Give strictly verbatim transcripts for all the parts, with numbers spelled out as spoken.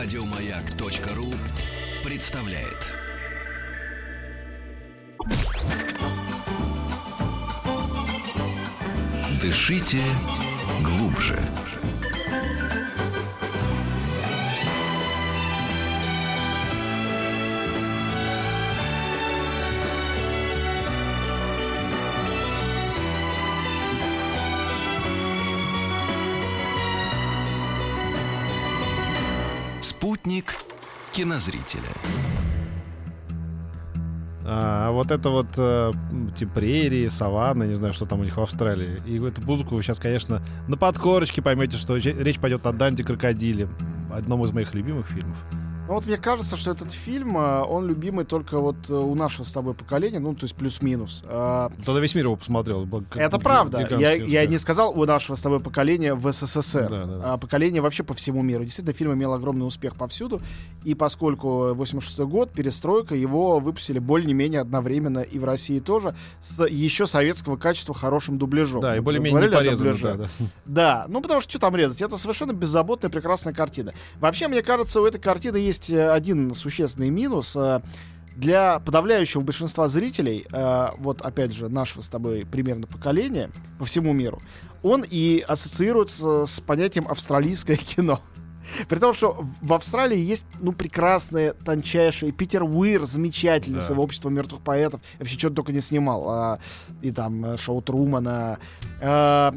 Радиомаяк.ру представляет. Дышите глубже. Спутник кинозрителя. А вот это вот э, типа прерии, саванны, не знаю, что там у них в Австралии. И эту музыку вы сейчас, конечно, на подкорочке поймете, что речь пойдет о Данди Крокодиле, одном из моих любимых фильмов. Ну вот мне кажется, что этот фильм, он любимый только вот у нашего с тобой поколения, ну то есть плюс-минус. Тогда весь мир его посмотрел. Это правда. Я, я не сказал у нашего с тобой поколения в СССР, да, да. А поколение вообще по всему миру. Действительно, фильм имел огромный успех повсюду, и поскольку восемьдесят шестой год, перестройка, его выпустили более-менее одновременно и в России тоже, с еще советского качества хорошим дубляжом. Да, и более-менее порезанным. Да, да. да, ну потому что что там резать? Это совершенно беззаботная, прекрасная картина. Вообще, мне кажется, у этой картины есть один существенный минус. Для подавляющего большинства зрителей, вот опять же, нашего с тобой примерно поколения по всему миру, он и ассоциируется с понятием австралийское кино. При том, что в Австралии есть, ну, прекрасные, тончайшие. Питер Уир, замечательный, да. Общество мертвых поэтов. Вообще, что-то только не снимал. А, и там Шоу Трумана, а,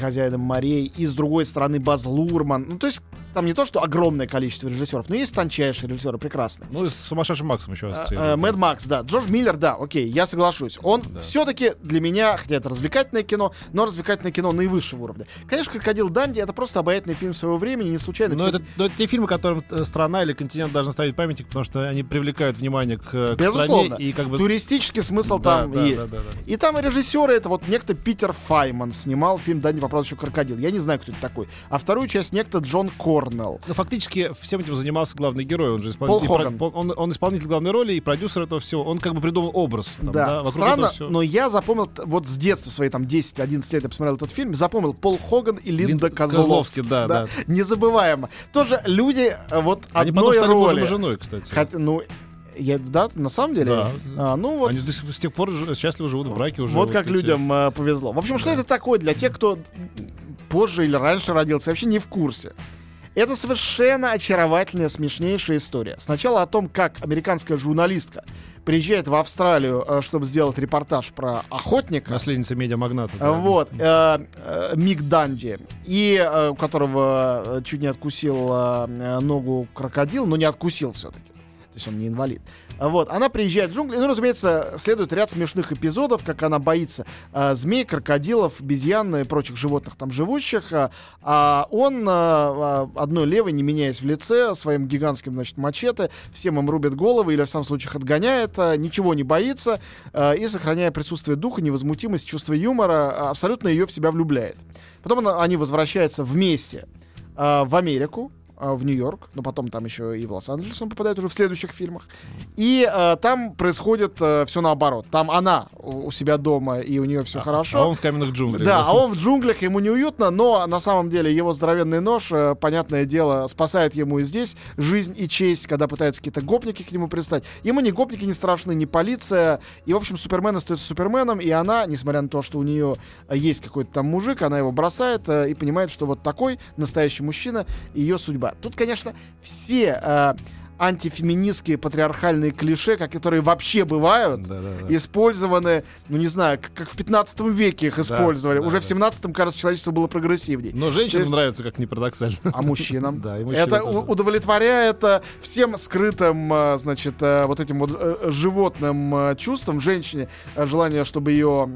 Хозяином морей. И, с другой стороны, Баз Лурман. Ну, то есть, там не то, что огромное количество режиссеров, но есть тончайшие режиссеры, прекрасные. Ну, и с Сумасшедшим Максом еще ассоциируется. Мэд Макс, да. Джордж Миллер, да, окей, я соглашусь. Он да. все-таки для меня, хотя это развлекательное кино, но развлекательное кино наивысшего уровня. Конечно, «Крокодил Данди» — это просто обаятельный фильм своего времени, не случайно. Но это, но это те фильмы, которым страна или континент должен ставить памятник, потому что они привлекают внимание к, к стране. И как бы... Туристический смысл да, там да, есть. Да, да, да, да. И там и режиссеры, это вот некто Питер Файман снимал фильм «Данди по прозвищу Крокодил». Я не знаю, кто это такой. А вторую часть некто Джон Корнелл. Ну, фактически всем этим занимался главный герой. Он же исполнитель. Пол Хоган. Про... Он, он исполнитель главной роли и продюсер этого всего. Он как бы придумал образ. Там, да, да, странно, но я запомнил, вот с детства свои там десять-одиннадцать лет я посмотрел этот фильм, запомнил Пол Хоган и Линда Козловский. Да, да. Да. Не забываем. Тоже люди вот они одной потом роли. Они женой, кстати. Хотя, ну, я, да, на самом деле. Да. А, ну, вот. Они с тех пор счастливо живут в браке уже. Вот, вот как эти... людям э, повезло. В общем, да. Что это такое для тех, кто позже или раньше родился, вообще не в курсе. Это совершенно очаровательная, смешнейшая история. Сначала о том, как американская журналистка приезжает в Австралию, чтобы сделать репортаж про охотника. Наследница медиамагната. Да. Вот. Э, э, Мик Данди. И э, у которого чуть не откусил э, ногу крокодил, но не откусил все-таки. То есть он не инвалид. Вот. Она приезжает в джунгли. Ну, разумеется, следует ряд смешных эпизодов, как она боится э, змей, крокодилов, обезьян и прочих животных там живущих. А, а он э, одной левой, не меняясь в лице, своим гигантским, значит, мачете, всем им рубит головы или, в самом случае, их отгоняет, э, ничего не боится э, и, сохраняя присутствие духа, невозмутимость, чувство юмора, абсолютно ее в себя влюбляет. Потом она, они возвращаются вместе э, в Америку, в Нью-Йорк, но потом там еще и в Лос-Анджелес он попадает уже в следующих фильмах. И э, там происходит э, все наоборот. Там она у себя дома, и у нее все а, хорошо. А он в каменных джунглях. Да, а он в джунглях, ему неуютно, но на самом деле его здоровенный нож, э, понятное дело, спасает ему и здесь жизнь и честь, когда пытаются какие-то гопники к нему пристать. Ему ни гопники не страшны, ни полиция. И, в общем, Супермен остается Суперменом, и она, несмотря на то, что у нее есть какой-то там мужик, она его бросает э, и понимает, что вот такой настоящий мужчина, ее судьба. Тут, конечно, все э, антифеминистские патриархальные клише, которые вообще бывают, да, да, да. использованы, ну не знаю, как, как в пятнадцатом веке их использовали. Да, да, уже да. в семнадцатом, кажется, человечество было прогрессивней. Но женщинам есть... нравится, как не парадоксально. А мужчинам? Да, и мужчинам. Это удовлетворяет всем скрытым, значит, вот этим вот животным чувствам женщине, желание, чтобы ее,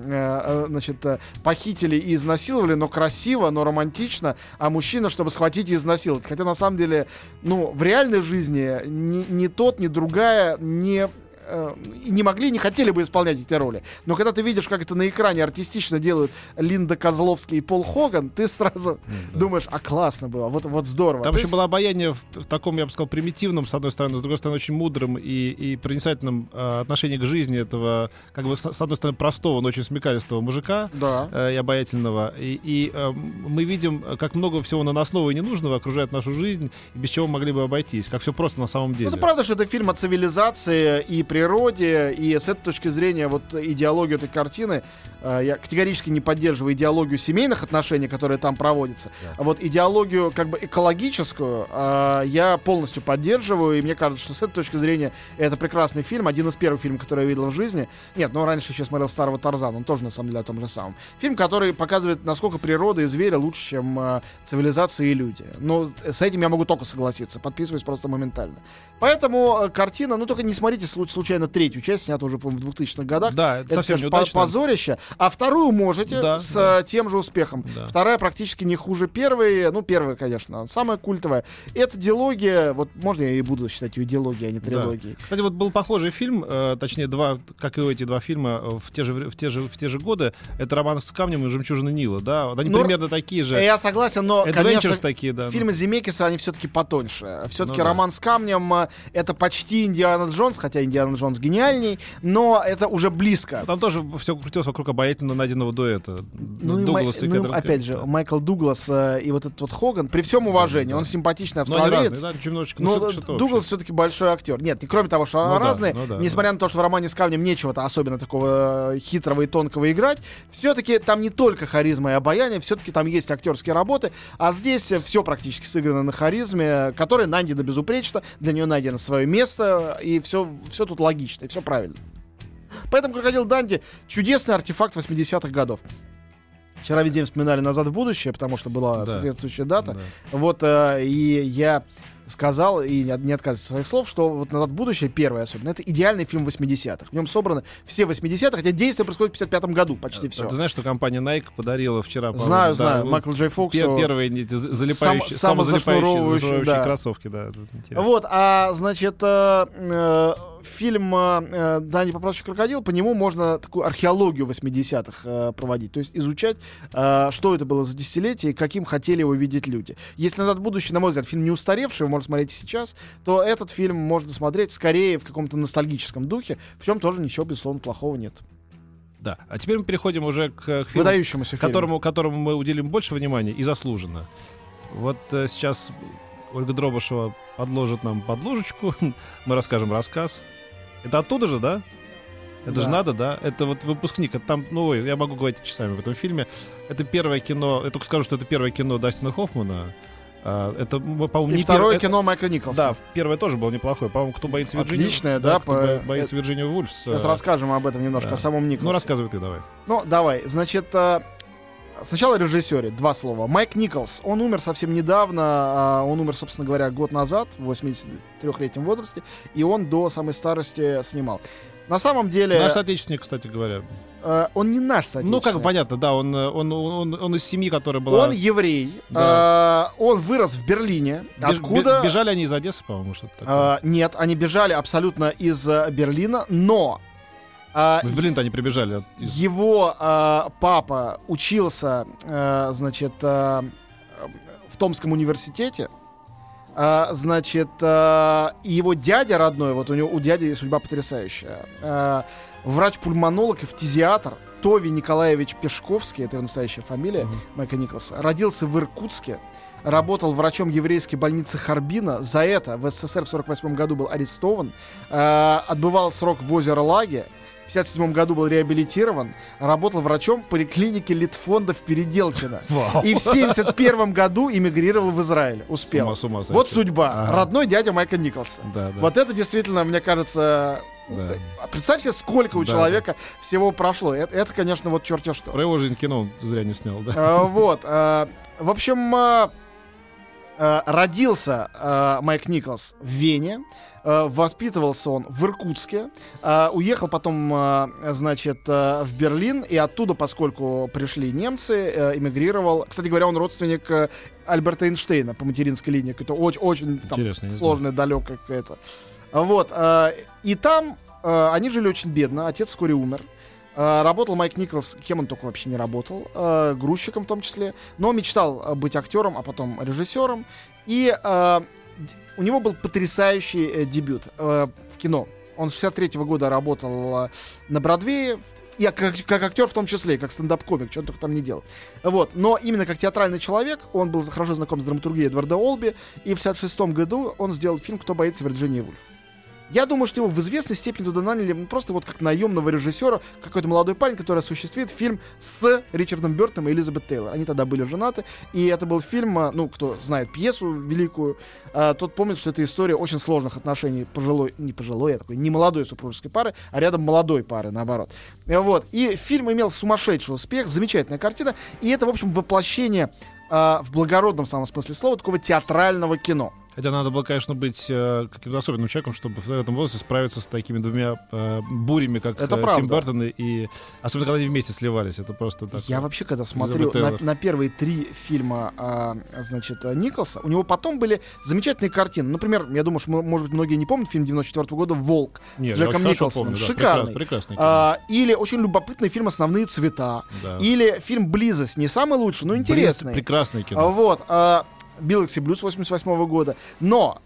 значит, похитили и изнасиловали, но красиво, но романтично, а мужчина, чтобы схватить и изнасиловать. Хотя, на самом деле, ну, в реальной жизни ни, ни тот, ни другая не э, не могли, не хотели бы исполнять эти роли. Но когда ты видишь, как это на экране артистично делают Линда Козловский и Пол Хоган, ты сразу mm-hmm. думаешь, а классно было, вот, вот здорово. Там То еще есть... было обаяние в, в таком, я бы сказал, примитивном, с одной стороны, с другой стороны, очень мудром и, и проницательном э, отношении к жизни этого, как бы, с, с одной стороны, простого, но очень смекалистого мужика да. э, и обаятельного. И, и э, мы видим, как много всего наносного и ненужного окружает нашу жизнь, без чего могли бы обойтись, как все просто на самом деле. Ну, это правда, что это фильм о цивилизации и природе, и с этой точки зрения вот идеологию этой картины, э, я категорически не поддерживаю идеологию семейных отношений, которые там проводятся, да. вот идеологию как бы экологическую э, я полностью поддерживаю, и мне кажется, что с этой точки зрения это прекрасный фильм, один из первых фильмов, который я видел в жизни. Нет, ну раньше еще смотрел «Старого Тарзана», он тоже на самом деле о том же самом. Фильм, который показывает, насколько природа и звери лучше, чем э, цивилизация и люди. Но с этим я могу только согласиться, подписываюсь просто моментально. Поэтому э, картина, ну только не смотрите случ- случайно третью часть, снятую уже, по-моему, в двухтысячных годах. Да, это, это совсем неудачно. Позорище. А вторую можете да, с да. тем же успехом. Да. Вторая практически не хуже первой. Ну, первая, конечно, самая культовая. Это дилогия, вот можно я и буду считать ее дилогией, а не трилогией. Да. Кстати, вот был похожий фильм, э, точнее два, как и эти два фильма в те же, в те же, в те же годы. Это «Роман с камнем» и «Жемчужина Нила». Да? Они ну, примерно такие же. Я согласен, но, конечно, такие, да, фильмы да. Земекиса, они все-таки потоньше. Все-таки ну, «Роман да. с камнем» — это почти «Индиана Джонс», хотя «Индиана Джонс» гениальней, но это уже близко. Там тоже все крутилось вокруг обаятельно найденного дуэта. Ну, Дуглас и, и, ну и опять же, да. Майкл Дуглас э, и вот этот вот Хоган, при всем уважении, да, да. он симпатичный австралиец, но, разные, да, но, но все-таки Дуглас все-таки большой актер. Нет, и кроме того, что ну, разные, ну, да, несмотря да. на то, что в «Романе с камнем» нечего-то особенно такого хитрого и тонкого играть, все-таки там не только харизма и обаяние, все-таки там есть актерские работы, а здесь все практически сыграно на харизме, которая найдена безупречно, для нее найдено свое место, и все, все тут логично, и все правильно. Поэтому «Крокодил Данди» — чудесный артефакт восьмидесятых годов. Вчера весь день вспоминали «Назад в будущее», потому что была да. соответствующая дата. Да. Вот, э, и я сказал, и не отказываюсь от своих слов, что вот «Назад в будущее», первое особенно, это идеальный фильм восьмидесятых. В нем собраны все восьмидесятые, хотя действие происходит в пятьдесят пятом году почти а, все. Ты знаешь, что компания Nike подарила вчера... Знаю, знаю, да, Майкл Джей Фоксу... Пер- первые залипающие, сам, самозалипающие да. кроссовки, да. Вот, а, значит... Э, э, фильм «Данди Поправчик крокодил», по нему можно такую археологию восьмидесятых проводить, то есть изучать, что это было за десятилетие и каким хотели его видеть люди. Если «Назад в будущее», на мой взгляд, фильм не устаревший, вы можете смотреть сейчас, то этот фильм можно смотреть скорее в каком-то ностальгическом духе, в чем тоже ничего, безусловно, плохого нет. Да. А теперь мы переходим уже к, к фильму, которому, которому мы уделим больше внимания и заслуженно. Вот э, сейчас Ольга Дробышева подложит нам подложечку, мы расскажем рассказ. Это оттуда же, да? Это да. же надо, да? Это вот «Выпускник». Это там, ну, ой, я могу говорить часами в этом фильме. Это первое кино, я только скажу, что это первое кино Дастина Хоффмана. Это, по-моему, и не второе пер... кино это... Майка Николса. Да, первое тоже было неплохое. По-моему, «Кто боится Вирджинию...» Отличное, да. да по... «Кто боится это... Вирджинию Вульф». Сейчас расскажем об этом немножко, да. о самом Николсе. Ну, рассказывай ты, давай. Ну, давай. Значит... Сначала о режиссере. Два слова. Майк Николс. Он умер совсем недавно. Он умер, собственно говоря, год назад, в восьмидесятитрёхлетнем возрасте. И он до самой старости снимал. На самом деле... Наш соотечественник, кстати говоря. Он не наш соотечественник. Ну, как понятно, да. Он, он, он, он из семьи, которая была... Он еврей. Да. Он вырос в Берлине. Беж, откуда... Бежали они из Одессы, по-моему, что-то такое. Нет, они бежали абсолютно из Берлина, но... А, в Берлин-то они прибежали. Его а, папа учился, а, значит, а, в Томском университете. А, значит, а, его дядя родной, вот у него у дяди судьба потрясающая. А, врач-пульмонолог и фтизиатр Тови Николаевич Пешковский, это его настоящая фамилия, mm-hmm. Майка Николса, родился в Иркутске. Работал врачом еврейской больницы Харбина. За это в СССР в сорок восьмом году был арестован. А, отбывал срок в Озерлаге. В пятьдесят седьмом году был реабилитирован, работал врачом в поликлинике Литфонда в Переделкино. Вау. И в семьдесят первом году эмигрировал в Израиль. Успел. С ума, с ума, вот судьба. Ага. Родной дядя Майка Николса. Да, да. Вот это действительно, мне кажется... Да. Представь себе, сколько у да, человека да. всего прошло. Это, это, конечно, вот черт-те что. Про его жизнь кино зря не снял, да? А, вот. А, в общем, а, а, родился а, Майк Николс в Вене. Воспитывался он в Иркутске, уехал потом, значит, в Берлин, и оттуда, поскольку пришли немцы, эмигрировал. Кстати говоря, он родственник Альберта Эйнштейна по материнской линии. Это очень, очень там, сложная, далекая какая-то. Вот. И там Э, они жили очень бедно, отец вскоре умер. Э, работал Майк Николс, кем он только вообще не работал, э, грузчиком в том числе, но мечтал быть актером, а потом режиссером. И э, у него был потрясающий э, дебют э, в кино. Он с шестьдесят третьего года работал э, на Бродвее, и как, как актер в том числе, как стендап-комик, что он только там не делал. Вот. Но именно как театральный человек, он был хорошо знаком с драматургией Эдварда Олби, и в тысяча девятьсот шестьдесят шестом году он сделал фильм «Кто боится Вирджинии Вулф». Я думаю, что его в известной степени туда наняли, ну, просто вот как наемного режиссера, какой-то молодой парень, который осуществит фильм с Ричардом Бёртом и Элизабет Тейлор. Они тогда были женаты, и это был фильм, ну, кто знает пьесу великую, э, тот помнит, что это история очень сложных отношений пожилой, не пожилой, а такой не молодой супружеской пары, а рядом молодой пары, наоборот. Вот. И фильм имел сумасшедший успех, замечательная картина, и это, в общем, воплощение э, в благородном самом смысле слова такого театрального кино. Хотя надо было, конечно, быть э, каким-то особенным человеком, чтобы в этом возрасте справиться с такими двумя э, бурями, как э, Тим Бертон и... Особенно, когда они вместе сливались. Это просто так. Я вообще, когда смотрю на, на первые три фильма э, значит, Николса, у него потом были замечательные картины. Например, я думаю, что, может быть, многие не помнят фильм девяносто четвёртого года «Волк» Нет, с Джеком Николсоном. Помню, да, шикарный. Прекрас, прекрасный а, или очень любопытный фильм «Основные цвета». Да. Или фильм «Близость». Не самый лучший, но интересный. Близость, прекрасное кино. Вот. А, «Билокси Блюз» восемьдесят восьмого года. Но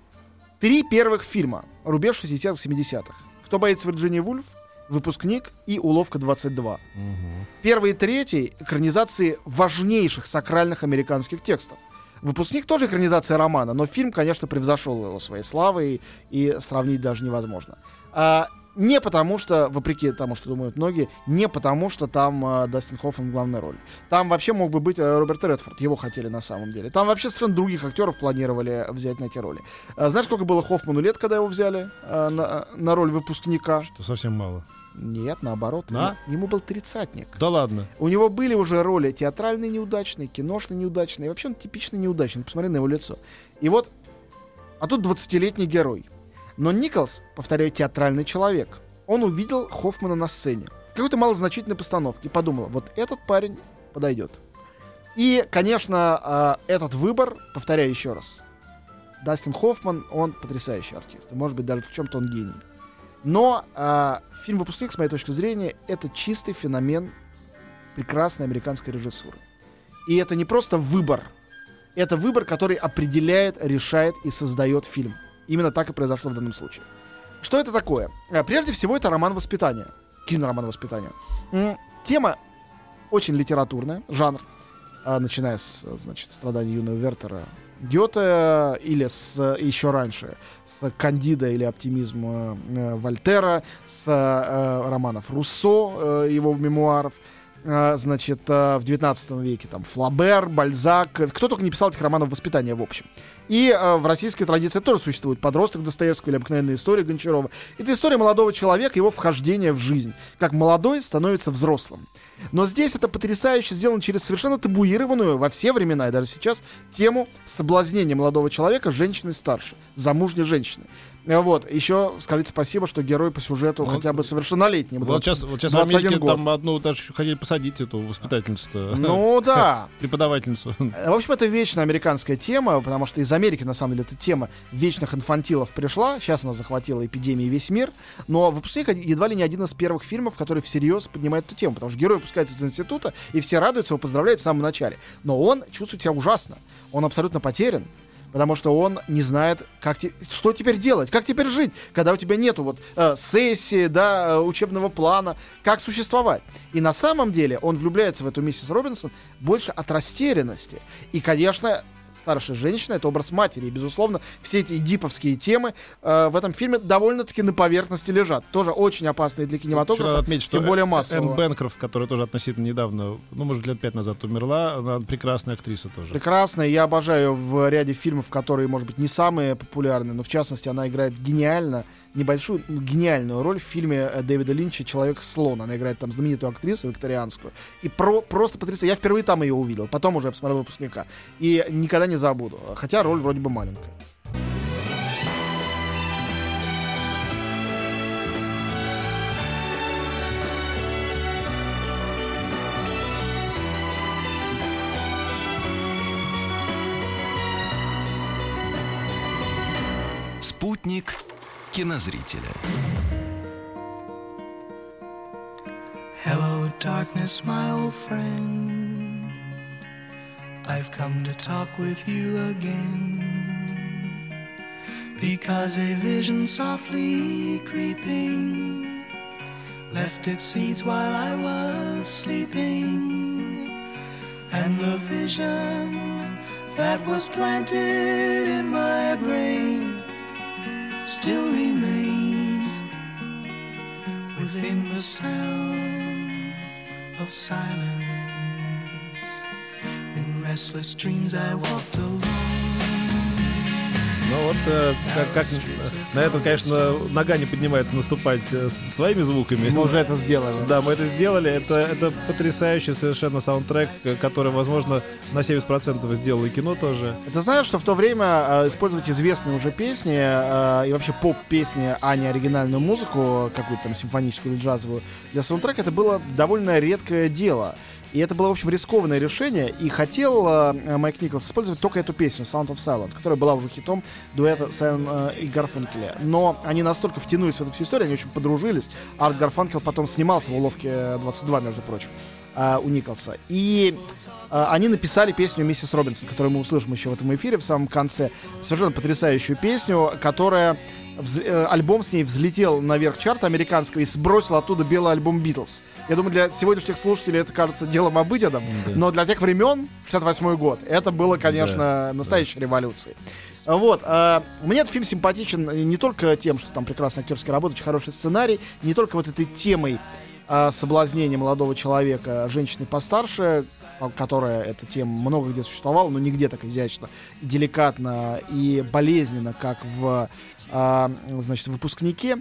три первых фильма рубеж шестидесятых-семидесятых. «Кто боится Вирджинии Вульф», «Выпускник» и «Уловка двадцать два». Угу. Первый и третий — экранизации важнейших сакральных американских текстов. «Выпускник» тоже экранизация романа, но фильм, конечно, превзошел его своей славой, и сравнить даже невозможно. А, не потому что, вопреки тому, что думают многие, не потому что там э, Дастин Хоффман в главной роли. Там вообще мог бы быть э, Роберт Редфорд, его хотели на самом деле. Там вообще совершенно других актеров планировали взять на эти роли. Э, знаешь, сколько было Хоффману лет, когда его взяли э, на, на роль выпускника? Что, совсем мало. Нет, наоборот. На? Ему был тридцатник. Да ладно. У него были уже роли театральные неудачные, киношные неудачные. И вообще он типичный неудачный. Посмотри на его лицо. И вот, а тут двадцатилетний герой. Но Николс, повторяю, театральный человек. Он увидел Хоффмана на сцене. Какой-то малозначительной постановки. И подумал, вот этот парень подойдет. И, конечно, этот выбор, повторяю еще раз. Дастин Хоффман, он потрясающий артист. Может быть, даже в чем-то он гений. Но фильм «Выпускник», с моей точки зрения, это чистый феномен прекрасной американской режиссуры. И это не просто выбор. Это выбор, который определяет, решает и создает фильм. Именно так и произошло в данном случае. Что это такое? Прежде всего, это роман воспитания. Кинороман воспитания. Тема очень литературная, жанр. Начиная с, значит, страданий юного Вертера Гёте, или с, еще раньше, с «Кандида» или «Оптимизм» Вольтера, с романов Руссо, его мемуаров. Значит, в девятнадцатом веке там Флабер, Бальзак, кто только не писал этих романов воспитания, в общем. И э, в российской традиции тоже существует подросток Достоевского или обыкновенная история Гончарова. Это история молодого человека, его вхождение в жизнь. Как молодой становится взрослым. Но здесь это потрясающе сделано через совершенно табуированную во все времена и даже сейчас тему соблазнения молодого человека женщиной старше, замужней женщины. Вот, еще скажите спасибо, что герой по сюжету вот, хотя бы совершеннолетним. Вот сейчас, вот сейчас в Америке год. Там одну даже хотели посадить, эту воспитательницу-то. Ну да. Преподавательницу. В общем, это вечная американская тема, потому что из Америки, на самом деле, эта тема вечных инфантилов пришла. Сейчас она захватила эпидемией весь мир. Но «Выпускник» едва ли не один из первых фильмов, который всерьез поднимает эту тему. Потому что герой выпускается из института, и все радуются, его поздравляют в самом начале. Но он чувствует себя ужасно. Он абсолютно потерян. Потому что он не знает, как те... что теперь делать, как теперь жить, когда у тебя нету вот, э, сессии, да, учебного плана, как существовать. И на самом деле он влюбляется в эту миссис Робинсон больше от растерянности. И, конечно, старшая женщина — это образ матери. И, безусловно, все эти эдиповские темы э, в этом фильме довольно-таки на поверхности лежат. Тоже очень опасные для кинематографа, отметить, тем более массового. Энн Бэнкрофт, которая тоже относительно недавно, ну, может, лет пять назад умерла, она прекрасная актриса тоже. Прекрасная. Я обожаю в ряде фильмов, которые, может быть, не самые популярные, но, в частности, она играет гениально, небольшую, гениальную роль в фильме Дэвида Линча «Человек-слон». Она играет там знаменитую актрису викторианскую. И про, просто потрясающе. Я впервые там ее увидел. Потом уже посмотрел «Выпускника». И никогда не забуду. Хотя роль вроде бы маленькая. «Спутник» кинозрителя. darkness, my old friend, I've come to talk with you again, because a vision softly creeping left its seeds while I was sleeping, and the vision that was planted in my brain still remains within the sound of silence. In restless dreams I walked alone. Ну вот, э, как, как на этом, конечно, нога не поднимается наступать с, своими звуками. Мы уже это сделали. Да, мы это сделали. Это, это потрясающий совершенно саундтрек, который, возможно, на семьдесят процентов сделал и кино тоже. Ты знаешь, что в то время э, использовать известные уже песни э, и вообще поп-песни, а не оригинальную музыку, какую-то там симфоническую или джазовую, для саундтрека это было довольно редкое дело. И это было, в общем, рискованное решение. И хотел э, Майк Николс использовать только эту песню «Sound of Silence», которая была уже хитом дуэта Сэма э, и Гарфанкеля. Но они настолько втянулись в эту всю историю, они очень подружились. Арт Гарфанкел потом снимался в «Уловке двадцать два», между прочим, э, у Николса. И э, они написали песню «Миссис Робинсон», которую мы услышим еще в этом эфире в самом конце. Совершенно потрясающую песню, которая... Альбом с ней взлетел наверх чарта американского и сбросил оттуда белый альбом «Битлз». Я думаю, для сегодняшних слушателей это кажется делом обыденным, да. Но для тех времен, шестьдесят восьмой год, это было, конечно, да, настоящей да. революцией. Вот. Э, мне этот фильм симпатичен не только тем, что там прекрасная актерская работа, очень хороший сценарий, не только вот этой темой э, соблазнения молодого человека, женщины постарше, которая эта тема много где существовала, но нигде так изящно, деликатно и болезненно, как в... значит, в «Выпускнике».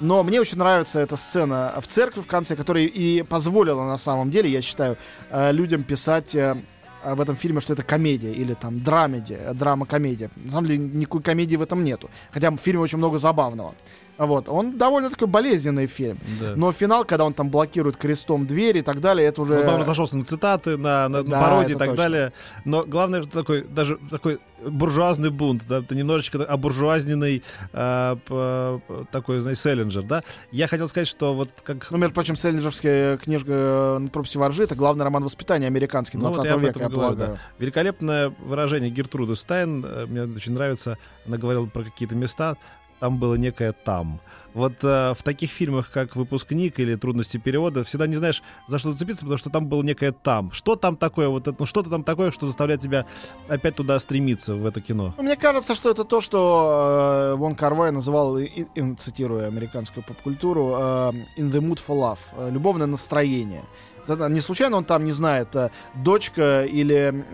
Но мне очень нравится эта сцена в церкви в конце, которая и позволила на самом деле, я считаю, людям писать в этом фильме, что это комедия или там драмедия, драма-комедия. На самом деле никакой комедии в этом нету, хотя в фильме очень много забавного. Вот. Он довольно такой болезненный фильм, да. Но финал, когда он там блокирует крестом дверь и так далее, это уже... Он там разошелся на цитаты, на, на, да, на пародии и так точно. Далее. Но главное, что такой, даже такой буржуазный бунт, да, это немножечко обуржуазненный э, такой, знаешь, Селлинджер, да. Я хотел сказать, что вот как... Ну, между прочим, селлинджерская книжка «На пропаси воржи» — это главный роман воспитания американский двадцатого ну, вот века, я говорю, да. Великолепное выражение Гертруды Стайн, мне очень нравится, она говорила про какие-то места... Там было некое «там». Вот э, в таких фильмах, как «Выпускник» или «Трудности перевода», всегда не знаешь, за что зацепиться, потому что там было некое «там». Что там такое? Вот это, ну, что-то там такое, что заставляет тебя опять туда стремиться, в это кино. Мне кажется, что это то, что э, Вон Кар-Вай называл, и, и, цитируя американскую поп-культуру, э, «in the mood for love», э, «любовное настроение». Не случайно он там не знает, э, дочка или, э,